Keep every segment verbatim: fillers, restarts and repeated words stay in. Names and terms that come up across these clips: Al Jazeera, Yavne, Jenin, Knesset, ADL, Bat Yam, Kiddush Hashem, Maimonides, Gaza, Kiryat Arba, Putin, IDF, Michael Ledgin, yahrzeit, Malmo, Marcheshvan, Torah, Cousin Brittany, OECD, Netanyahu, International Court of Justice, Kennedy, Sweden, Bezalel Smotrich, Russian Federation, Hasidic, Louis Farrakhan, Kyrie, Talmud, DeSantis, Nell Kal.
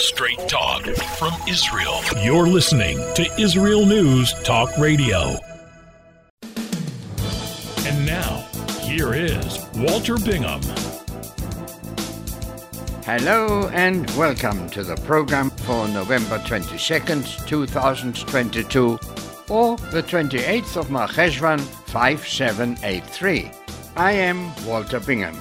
Straight talk from Israel. You're listening to Israel News Talk Radio. And now, here is Walter Bingham. Hello and welcome to the program for November twenty-second, twenty twenty-two, or the twenty-eighth of Marcheshvan fifty-seven eighty-three. I am Walter Bingham.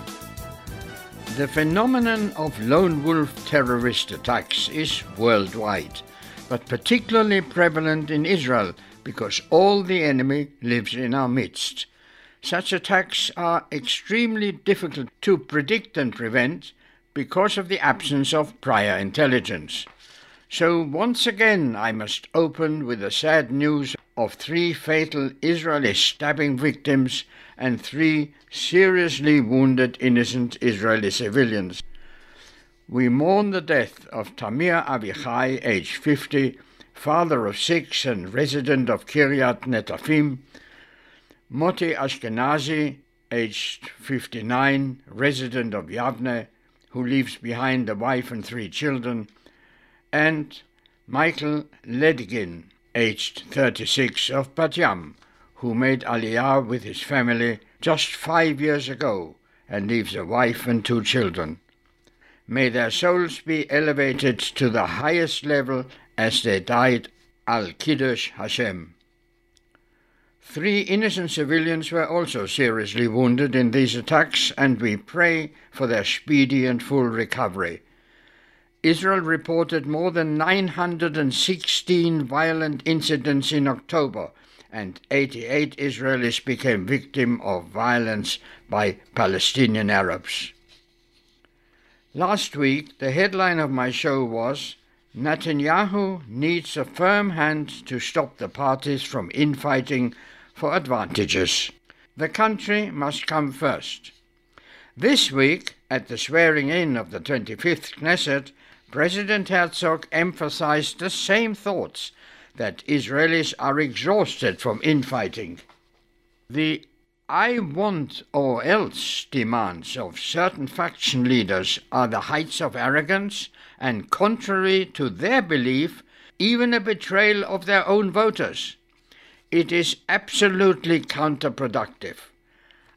The phenomenon of lone wolf terrorist attacks is worldwide, but particularly prevalent in Israel because all the enemy lives in our midst. Such attacks are extremely difficult to predict and prevent because of the absence of prior intelligence. So once again I must open with the sad news of three fatal Israeli stabbing victims and three seriously wounded innocent Israeli civilians. We mourn the death of Tamir Avichai, age fifty, father of six and resident of Kiryat Netafim, Moti Ashkenazi, aged fifty-nine, resident of Yavne, who leaves behind a wife and three children, and Michael Ledgin, aged thirty-six, of Bat Yam, who made Aliyah with his family just five years ago and leaves a wife and two children. May their souls be elevated to the highest level as they died al Kiddush Hashem. Three innocent civilians were also seriously wounded in these attacks, and we pray for their speedy and full recovery. Israel reported more than nine hundred sixteen violent incidents in October, and eighty-eight Israelis became victims of violence by Palestinian Arabs. Last week, the headline of my show was, Netanyahu needs a firm hand to stop the parties from infighting for advantages. The country must come first. This week, at the swearing-in of the twenty-fifth Knesset, President Herzog emphasized the same thoughts, that Israelis are exhausted from infighting. The I want or else demands of certain faction leaders are the heights of arrogance and contrary to their belief, even a betrayal of their own voters. It is absolutely counterproductive.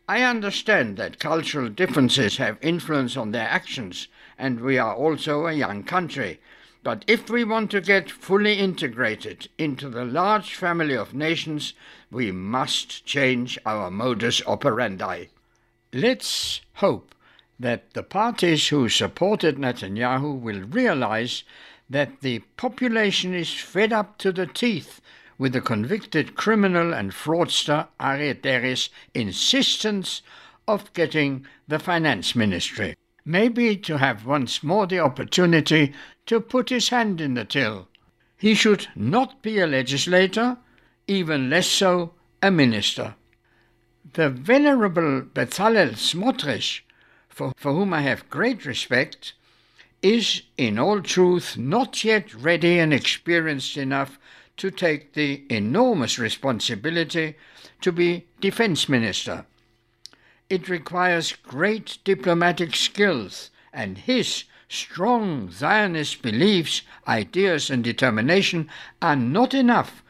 I understand that cultural differences have influence on their actions, and we are also a young country. But if we want to get fully integrated into the large family of nations, we must change our modus operandi. Let's hope that the parties who supported Netanyahu will realize that the population is fed up to the teeth with the convicted criminal and fraudster Ari Deri's insistence of getting the finance ministry. Maybe to have once more the opportunity to put his hand in the till. He should not be a legislator, even less so a minister. The venerable Bezalel Smotrich, for, for whom I have great respect, is in all truth not yet ready and experienced enough to take the enormous responsibility to be defense minister. It requires great diplomatic skills, and his strong Zionist beliefs, ideas and determination are not enough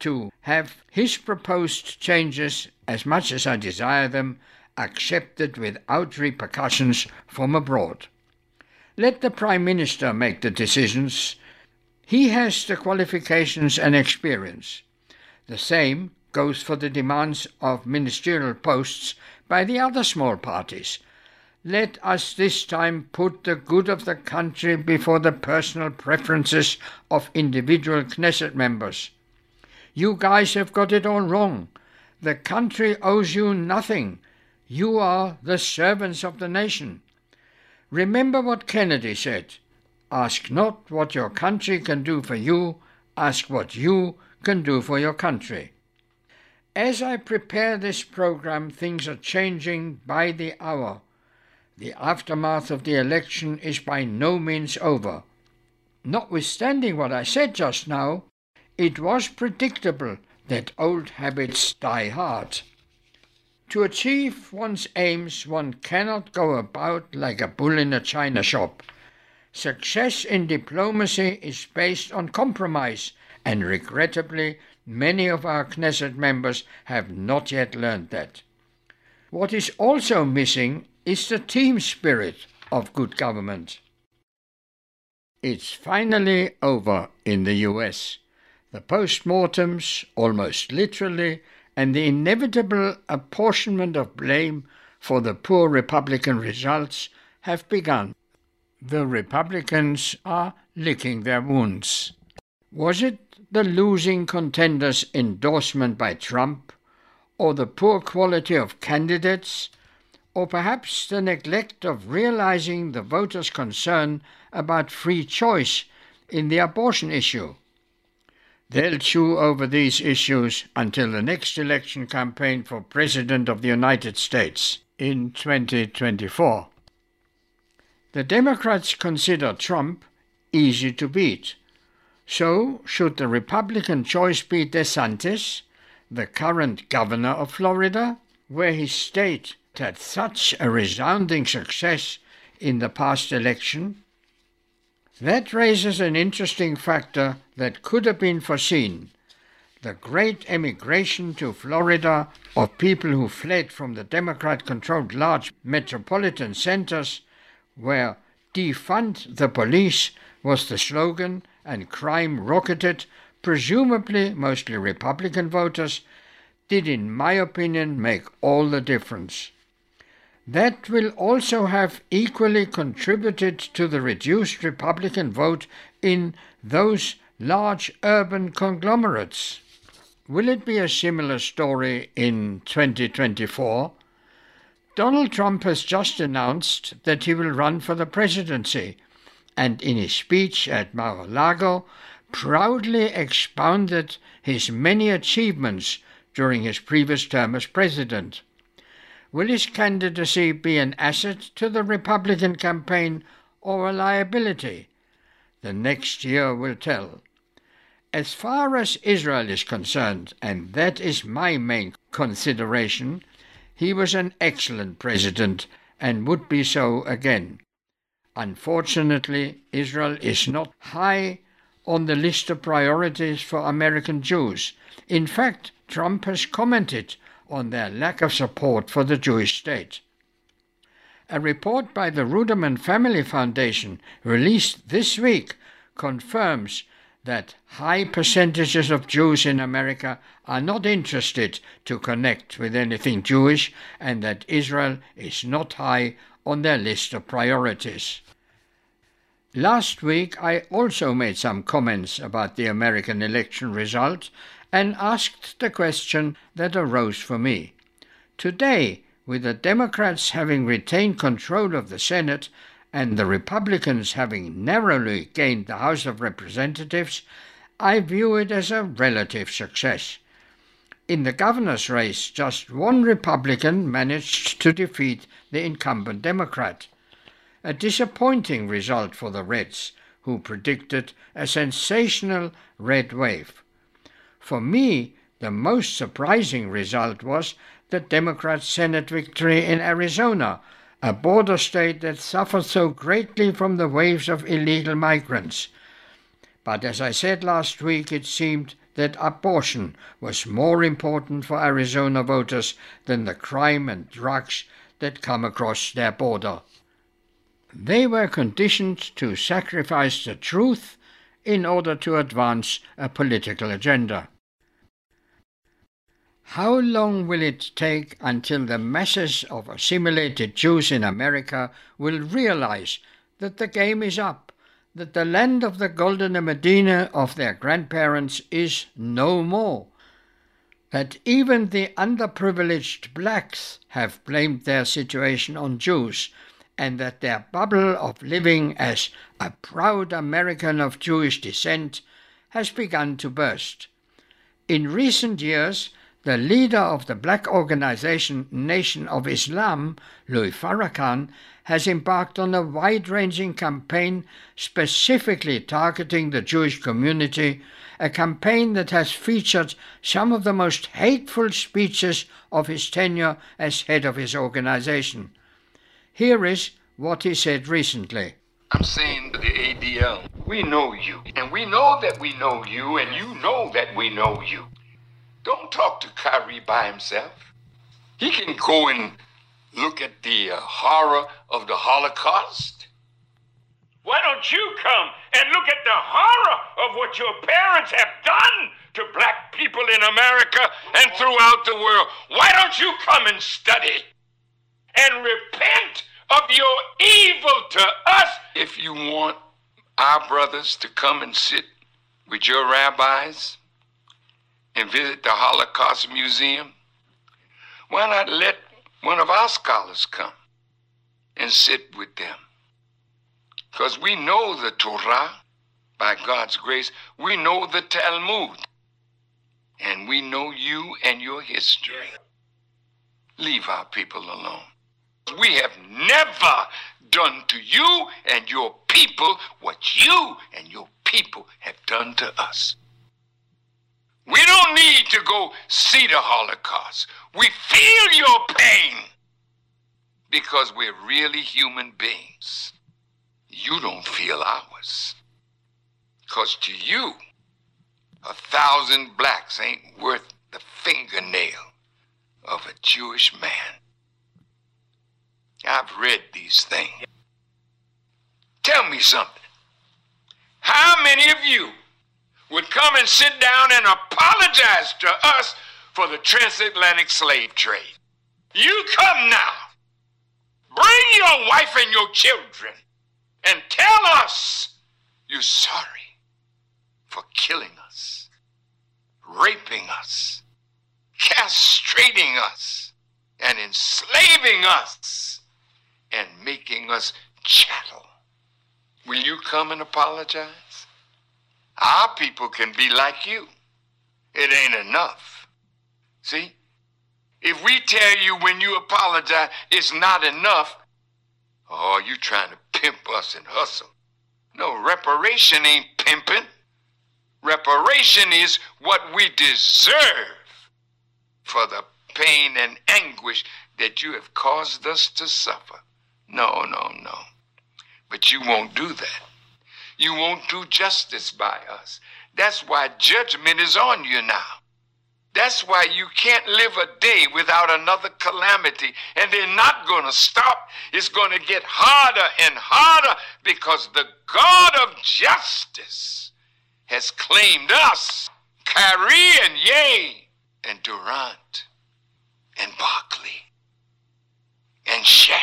to have his proposed changes, as much as I desire them, accepted without repercussions from abroad. Let the Prime Minister make the decisions. He has the qualifications and experience. The same goes for the demands of ministerial posts by the other small parties. Let us this time put the good of the country before the personal preferences of individual Knesset members. You guys have got it all wrong. The country owes you nothing. You are the servants of the nation. Remember what Kennedy said. Ask not what your country can do for you. Ask what you can do for your country. As I prepare this program, things are changing by the hour. The aftermath of the election is by no means over. Notwithstanding what I said just now, it was predictable that old habits die hard. To achieve one's aims, one cannot go about like a bull in a china shop. Success in diplomacy is based on compromise, and regrettably, many of our Knesset members have not yet learned that. What is also missing is the team spirit of good government. It's finally over in the U S. The post-mortems, almost literally, and the inevitable apportionment of blame for the poor Republican results have begun. The Republicans are licking their wounds. Was it the losing contender's endorsement by Trump, or the poor quality of candidates, or perhaps the neglect of realizing the voters' concern about free choice in the abortion issue? They'll chew over these issues until the next election campaign for President of the United States in twenty twenty-four. The Democrats consider Trump easy to beat. So, should the Republican choice be DeSantis, the current governor of Florida, where his state had such a resounding success in the past election? That raises an interesting factor that could have been foreseen: the great emigration to Florida of people who fled from the Democrat-controlled large metropolitan centers, where "defund the police" was the slogan and crime rocketed, presumably mostly Republican voters, did in my opinion make all the difference. That will also have equally contributed to the reduced Republican vote in those large urban conglomerates. Will it be a similar story in twenty twenty-four? Donald Trump has just announced that he will run for the presidency, and in his speech at Mar-a-Lago proudly expounded his many achievements during his previous term as president. Will his candidacy be an asset to the Republican campaign or a liability? The next year will tell. As far as Israel is concerned, and that is my main consideration, he was an excellent president and would be so again. Unfortunately, Israel is not high on the list of priorities for American Jews. In fact, Trump has commented on their lack of support for the Jewish state. A report by the Ruderman Family Foundation, released this week, confirms that high percentages of Jews in America are not interested to connect with anything Jewish, and that Israel is not high on their list of priorities. Last week I also made some comments about the American election result and asked the question that arose for me. Today, with the Democrats having retained control of the Senate and the Republicans having narrowly gained the House of Representatives, I view it as a relative success. In the governor's race, just one Republican managed to defeat the incumbent Democrat. A disappointing result for the Reds, who predicted a sensational red wave. For me, the most surprising result was the Democrat Senate victory in Arizona, a border state that suffered so greatly from the waves of illegal migrants. But as I said last week, it seemed that abortion was more important for Arizona voters than the crime and drugs that come across their border. They were conditioned to sacrifice the truth in order to advance a political agenda. How long will it take until the masses of assimilated Jews in America will realize that the game is up, that the land of the Goldene Medina of their grandparents is no more, that even the underprivileged blacks have blamed their situation on Jews, and that their bubble of living as a proud American of Jewish descent has begun to burst? In recent years, the leader of the black organization Nation of Islam, Louis Farrakhan, has embarked on a wide-ranging campaign specifically targeting the Jewish community, a campaign that has featured some of the most hateful speeches of his tenure as head of his organization. Here is what he said recently. I'm saying to the A D L, we know you, and we know that we know you, and you know that we know you. Don't talk to Kyrie by himself. He can go and look at the uh, horror of the Holocaust. Why don't you come and look at the horror of what your parents have done to black people in America and throughout the world? Why don't you come and study and repent of your evil to us? If you want our brothers to come and sit with your rabbis and visit the Holocaust Museum, why not let one of our scholars come and sit with them? Because we know the Torah, by God's grace. We know the Talmud. And we know you and your history. Leave our people alone. We have never done to you and your people what you and your people have done to us. We don't need to go see the Holocaust. We feel your pain because we're really human beings. You don't feel ours. Because to you, a thousand blacks ain't worth the fingernail of a Jewish man. I've read these things. Tell me something. How many of you would come and sit down and apologize to us for the transatlantic slave trade? You come now. Bring your wife and your children and tell us you're sorry for killing us, raping us, castrating us, and enslaving us, and making us chattel. Will you come and apologize? Our people can be like you. It ain't enough. See? If we tell you when you apologize it's not enough, oh, you trying to pimp us and hustle. No, reparation ain't pimping. Reparation is what we deserve for the pain and anguish that you have caused us to suffer. No, no, no. But you won't do that. You won't do justice by us. That's why judgment is on you now. That's why you can't live a day without another calamity. And they're not going to stop. It's going to get harder and harder because the God of justice has claimed us, Kyrie and Ye and Durant and Barkley and Shaq.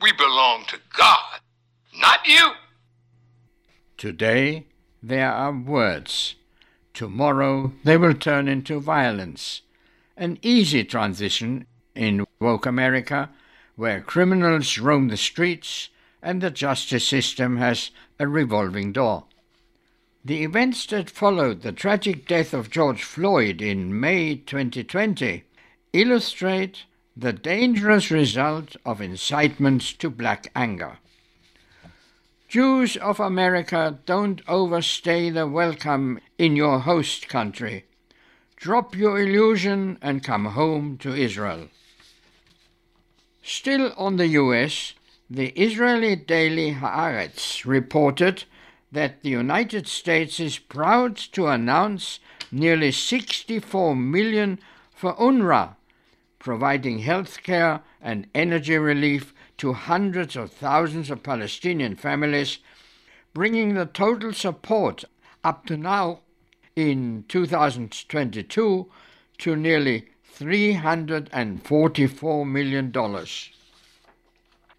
We belong to God, not you. Today, there are words. Tomorrow, they will turn into violence. An easy transition in woke America, where criminals roam the streets and the justice system has a revolving door. The events that followed the tragic death of George Floyd in May twenty twenty illustrate the dangerous result of incitement to black anger. Jews of America, don't overstay the welcome in your host country. Drop your illusion and come home to Israel. Still on the U S, the Israeli daily Haaretz reported that the United States is proud to announce nearly sixty-four million dollars for UNRWA, providing health care and energy relief to hundreds of thousands of Palestinian families, bringing the total support up to now in two thousand twenty-two to nearly three hundred forty-four million dollars.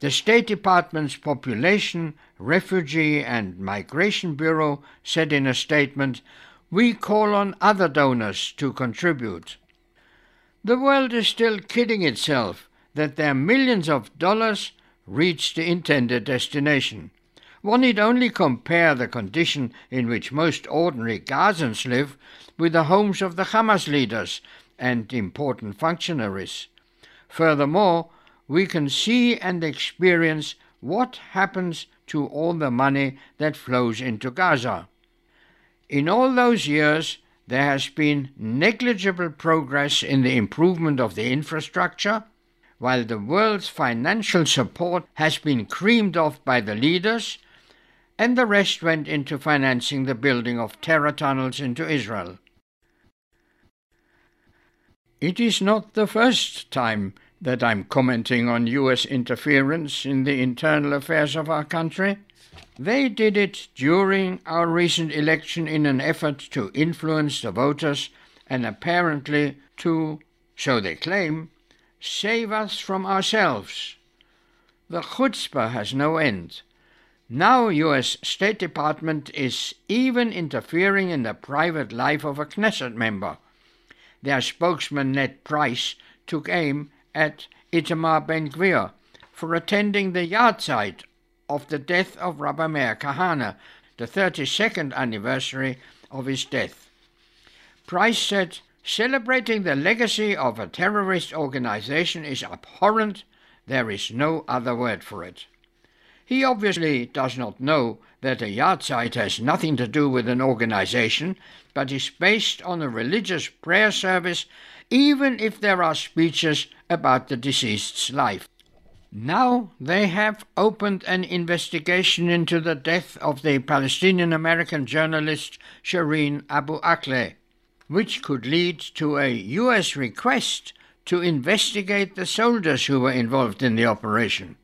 The State Department's Population, Refugee and Migration Bureau said in a statement, "We call on other donors to contribute." The world is still kidding itself that their millions of dollars reached the intended destination. One need only compare the condition in which most ordinary Gazans live with the homes of the Hamas leaders and important functionaries. Furthermore, we can see and experience what happens to all the money that flows into Gaza. In all those years, there has been negligible progress in the improvement of the infrastructure, while the world's financial support has been creamed off by the leaders, and the rest went into financing the building of terror tunnels into Israel. It is not the first time that I'm commenting on U S interference in the internal affairs of our country. They did it during our recent election in an effort to influence the voters and apparently to, so they claim, save us from ourselves. The chutzpah has no end. Now U S State Department is even interfering in the private life of a Knesset member. Their spokesman Ned Price took aim at Itamar Ben-Gvir for attending the yahrzeit of the death of Rabbi Meir Kahana, the thirty-second anniversary of his death. Price said, "Celebrating the legacy of a terrorist organization is abhorrent. There is no other word for it." He obviously does not know that a yahrzeit has nothing to do with an organization, but is based on a religious prayer service, even if there are speeches about the deceased's life. Now they have opened an investigation into the death of the Palestinian-American journalist Shireen Abu Akleh, which could lead to a U S request to investigate the soldiers who were involved in the operation.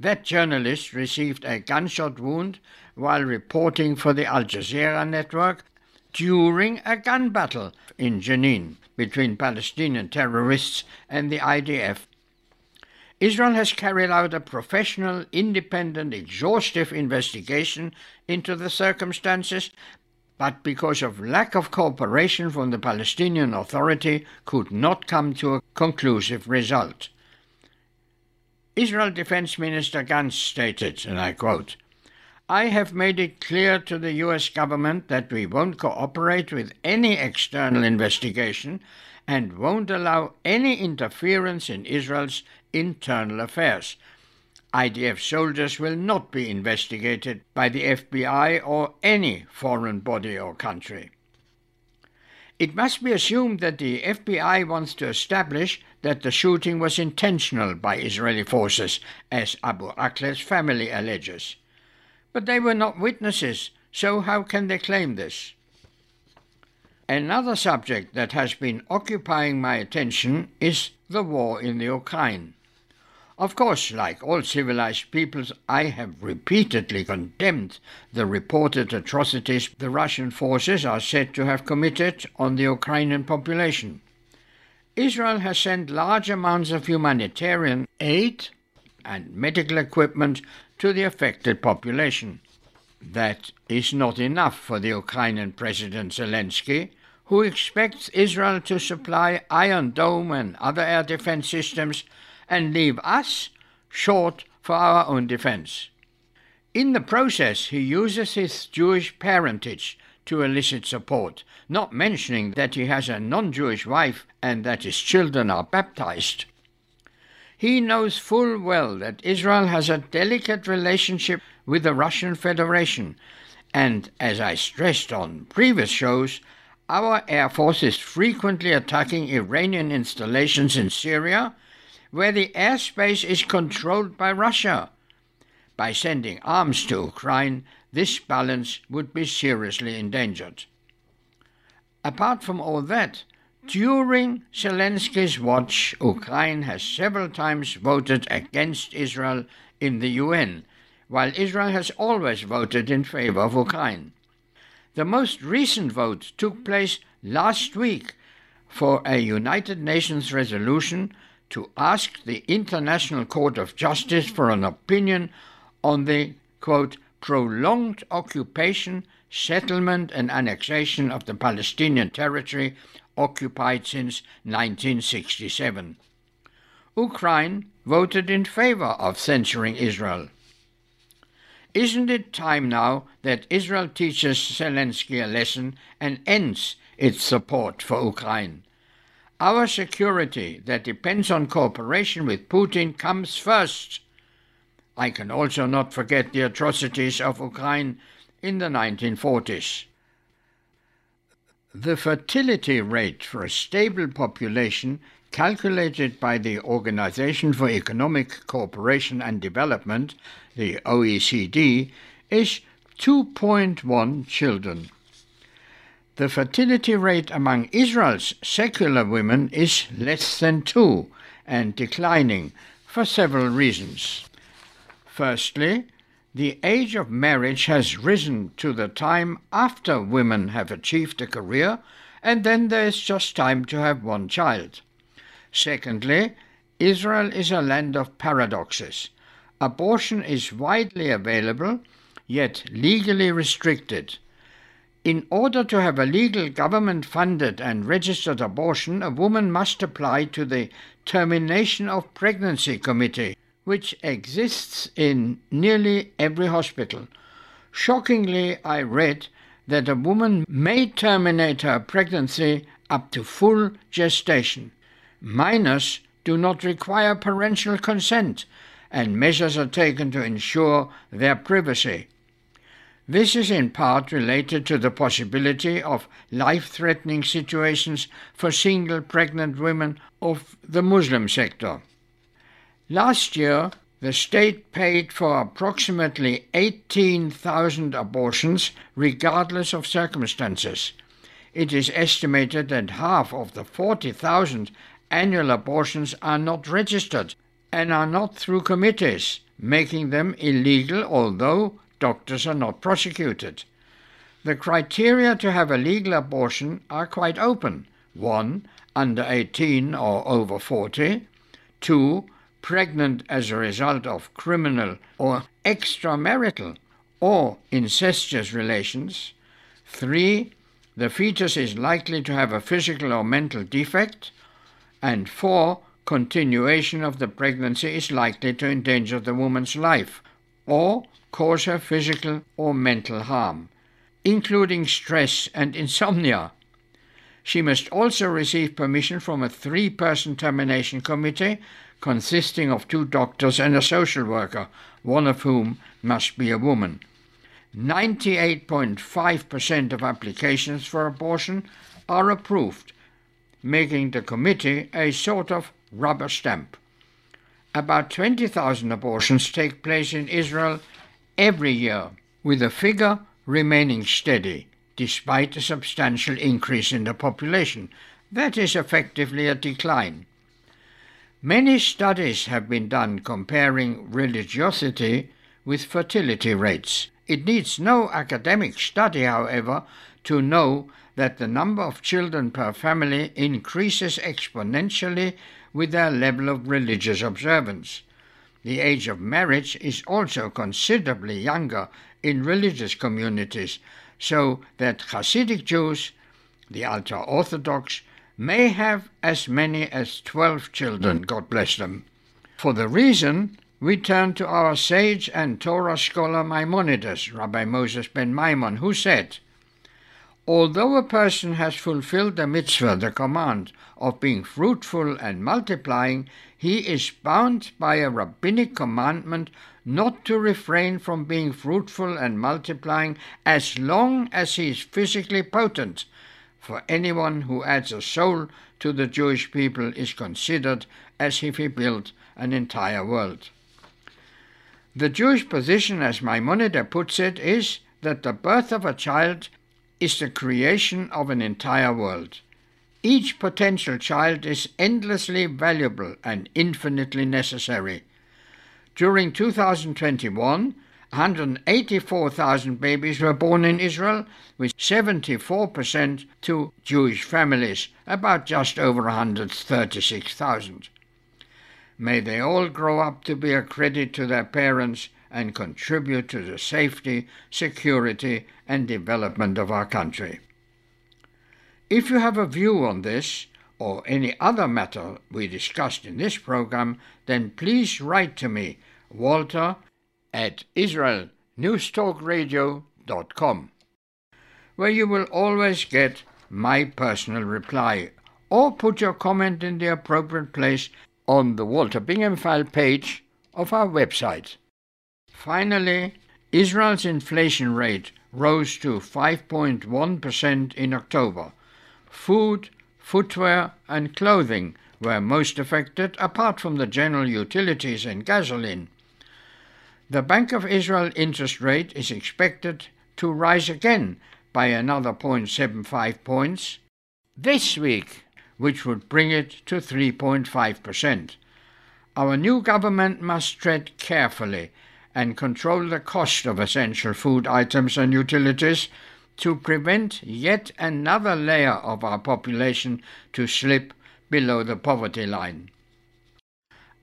That journalist received a gunshot wound while reporting for the Al Jazeera network during a gun battle in Jenin between Palestinian terrorists and the I D F. Israel has carried out a professional, independent, exhaustive investigation into the circumstances, but because of lack of cooperation from the Palestinian Authority, could not come to a conclusive result. Israel Defense Minister Gantz stated, and I quote, "I have made it clear to the U S government that we won't cooperate with any external investigation and won't allow any interference in Israel's internal affairs. I D F soldiers will not be investigated by the F B I or any foreign body or country." It must be assumed that the F B I wants to establish that the shooting was intentional by Israeli forces, as Abu Akleh's family alleges. But they were not witnesses, so how can they claim this? Another subject that has been occupying my attention is the war in the Ukraine. Of course, like all civilized peoples, I have repeatedly condemned the reported atrocities the Russian forces are said to have committed on the Ukrainian population. Israel has sent large amounts of humanitarian aid and medical equipment to the affected population. That is not enough for the Ukrainian President Zelensky, who expects Israel to supply Iron Dome and other air defense systems and leave us short for our own defense. In the process, he uses his Jewish parentage to elicit support, not mentioning that he has a non-Jewish wife and that his children are baptized. He knows full well that Israel has a delicate relationship with the Russian Federation, and, as I stressed on previous shows, our Air Force is frequently attacking Iranian installations in Syria, where the airspace is controlled by Russia. By sending arms to Ukraine, this balance would be seriously endangered. Apart from all that, during Zelensky's watch, Ukraine has several times voted against Israel in the U N, while Israel has always voted in favor of Ukraine. The most recent vote took place last week for a United Nations resolution to ask the International Court of Justice for an opinion on the, quote, prolonged occupation, settlement and annexation of the Palestinian territory occupied since nineteen sixty-seven. Ukraine voted in favor of censuring Israel. Isn't it time now that Israel teaches Zelensky a lesson and ends its support for Ukraine? Our security that depends on cooperation with Putin comes first. I can also not forget the atrocities of Ukraine in the nineteen forties. The fertility rate for a stable population calculated by the Organization for Economic Cooperation and Development, the O E C D, is two point one children. The fertility rate among Israel's secular women is less than two and declining for several reasons. Firstly, the age of marriage has risen to the time after women have achieved a career, and then there is just time to have one child. Secondly, Israel is a land of paradoxes. Abortion is widely available, yet legally restricted. In order to have a legal government-funded and registered abortion, a woman must apply to the Termination of Pregnancy Committee, which exists in nearly every hospital. Shockingly, I read that a woman may terminate her pregnancy up to full gestation. Minors do not require parental consent, and measures are taken to ensure their privacy. This is in part related to the possibility of life-threatening situations for single pregnant women of the Muslim sector. Last year, the state paid for approximately eighteen thousand abortions, regardless of circumstances. It is estimated that half of the forty thousand annual abortions are not registered and are not through committees, making them illegal, although doctors are not prosecuted. The criteria to have a legal abortion are quite open. one. Under eighteen or over forty. two. Pregnant as a result of criminal or extramarital or incestuous relations. three. The fetus is likely to have a physical or mental defect. And four. Continuation of the pregnancy is likely to endanger the woman's life or cause her physical or mental harm, including stress and insomnia. She must also receive permission from a three-person termination committee consisting of two doctors and a social worker, one of whom must be a woman. ninety-eight point five percent of applications for abortion are approved, making the committee a sort of rubber stamp. About twenty thousand abortions take place in Israel every year, with the figure remaining steady, despite a substantial increase in the population. That is effectively a decline. Many studies have been done comparing religiosity with fertility rates. It needs no academic study, however, to know that the number of children per family increases exponentially with their level of religious observance. The age of marriage is also considerably younger in religious communities, so that Hasidic Jews, the ultra-Orthodox, may have as many as twelve children, God bless them. For the reason, we turn to our sage and Torah scholar Maimonides, Rabbi Moses ben Maimon, who said, "Although a person has fulfilled the mitzvah, the command of being fruitful and multiplying, he is bound by a rabbinic commandment not to refrain from being fruitful and multiplying as long as he is physically potent. For anyone who adds a soul to the Jewish people is considered as if he built an entire world." The Jewish position, as Maimonides puts it, is that the birth of a child is the creation of an entire world. Each potential child is endlessly valuable and infinitely necessary. During two thousand twenty-one, one hundred eighty-four thousand babies were born in Israel, with seventy-four percent to Jewish families, about just over one hundred thirty-six thousand. May they all grow up to be a credit to their parents and contribute to the safety, security, and development of our country. If you have a view on this, or any other matter we discussed in this program, then please write to me, Walter, at israel news talk radio dot com, where you will always get my personal reply, or put your comment in the appropriate place on the Walter Bingham File page of our website. Finally, Israel's inflation rate rose to five point one percent in October. Food, footwear and clothing were most affected, apart from the general utilities and gasoline. The Bank of Israel interest rate is expected to rise again by another zero point seven five points this week, which would bring it to three point five percent. Our new government must tread carefully and control the cost of essential food items and utilities to prevent yet another layer of our population to slip below the poverty line.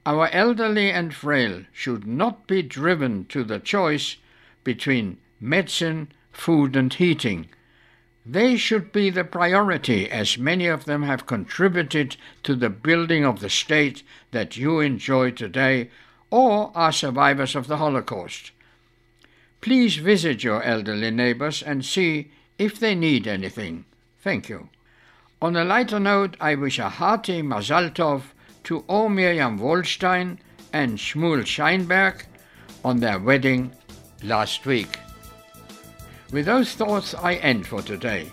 Our elderly and frail should not be driven to the choice between medicine, food and heating. They should be the priority, as many of them have contributed to the building of the state that you enjoy today or are survivors of the Holocaust. Please visit your elderly neighbors and see if they need anything. Thank you. On a lighter note, I wish a hearty Mazal Tov to Or Miriam Wohlstein and Shmuel Scheinberg on their wedding last week. With those thoughts, I end for today.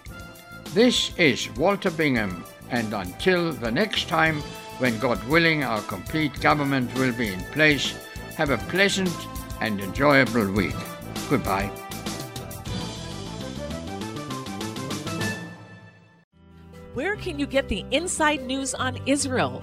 This is Walter Bingham, and until the next time, when God willing our complete government will be in place, have a pleasant and enjoyable week. Goodbye. Where can you get the inside news on Israel?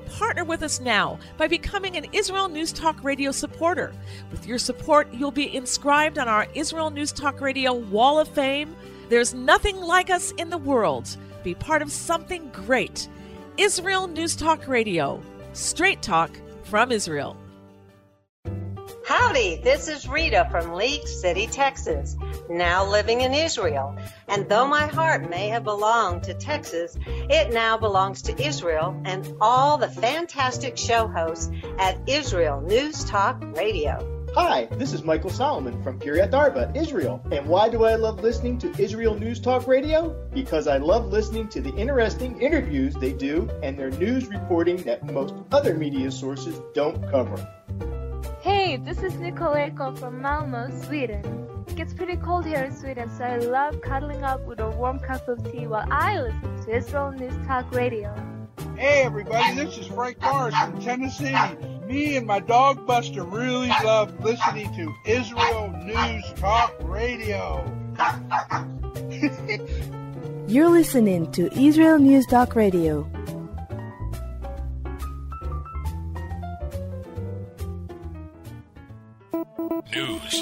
partner with us now by becoming an Israel News Talk Radio supporter. With your support, you'll be inscribed on our Israel News Talk Radio Wall of Fame. There's nothing like us in the world. Be part of something great. Israel News Talk Radio, straight talk from Israel. Howdy, this is Rita from League City, Texas, now living in Israel. And though my heart may have belonged to Texas, it now belongs to Israel and all the fantastic show hosts at Israel News Talk Radio. Hi, this is Michael Solomon from Kiryat Arba, Israel. And why do I love listening to Israel News Talk Radio? Because I love listening to the interesting interviews they do and their news reporting that most other media sources don't cover. Hey, this is Nicole Eco from Malmo, Sweden. It gets pretty cold here in Sweden, so I love cuddling up with a warm cup of tea while I listen to Israel News Talk Radio. Hey everybody, this is Frank Morris from Tennessee. Me and my dog Buster really love listening to Israel News Talk Radio. You're listening to Israel News Talk Radio. News,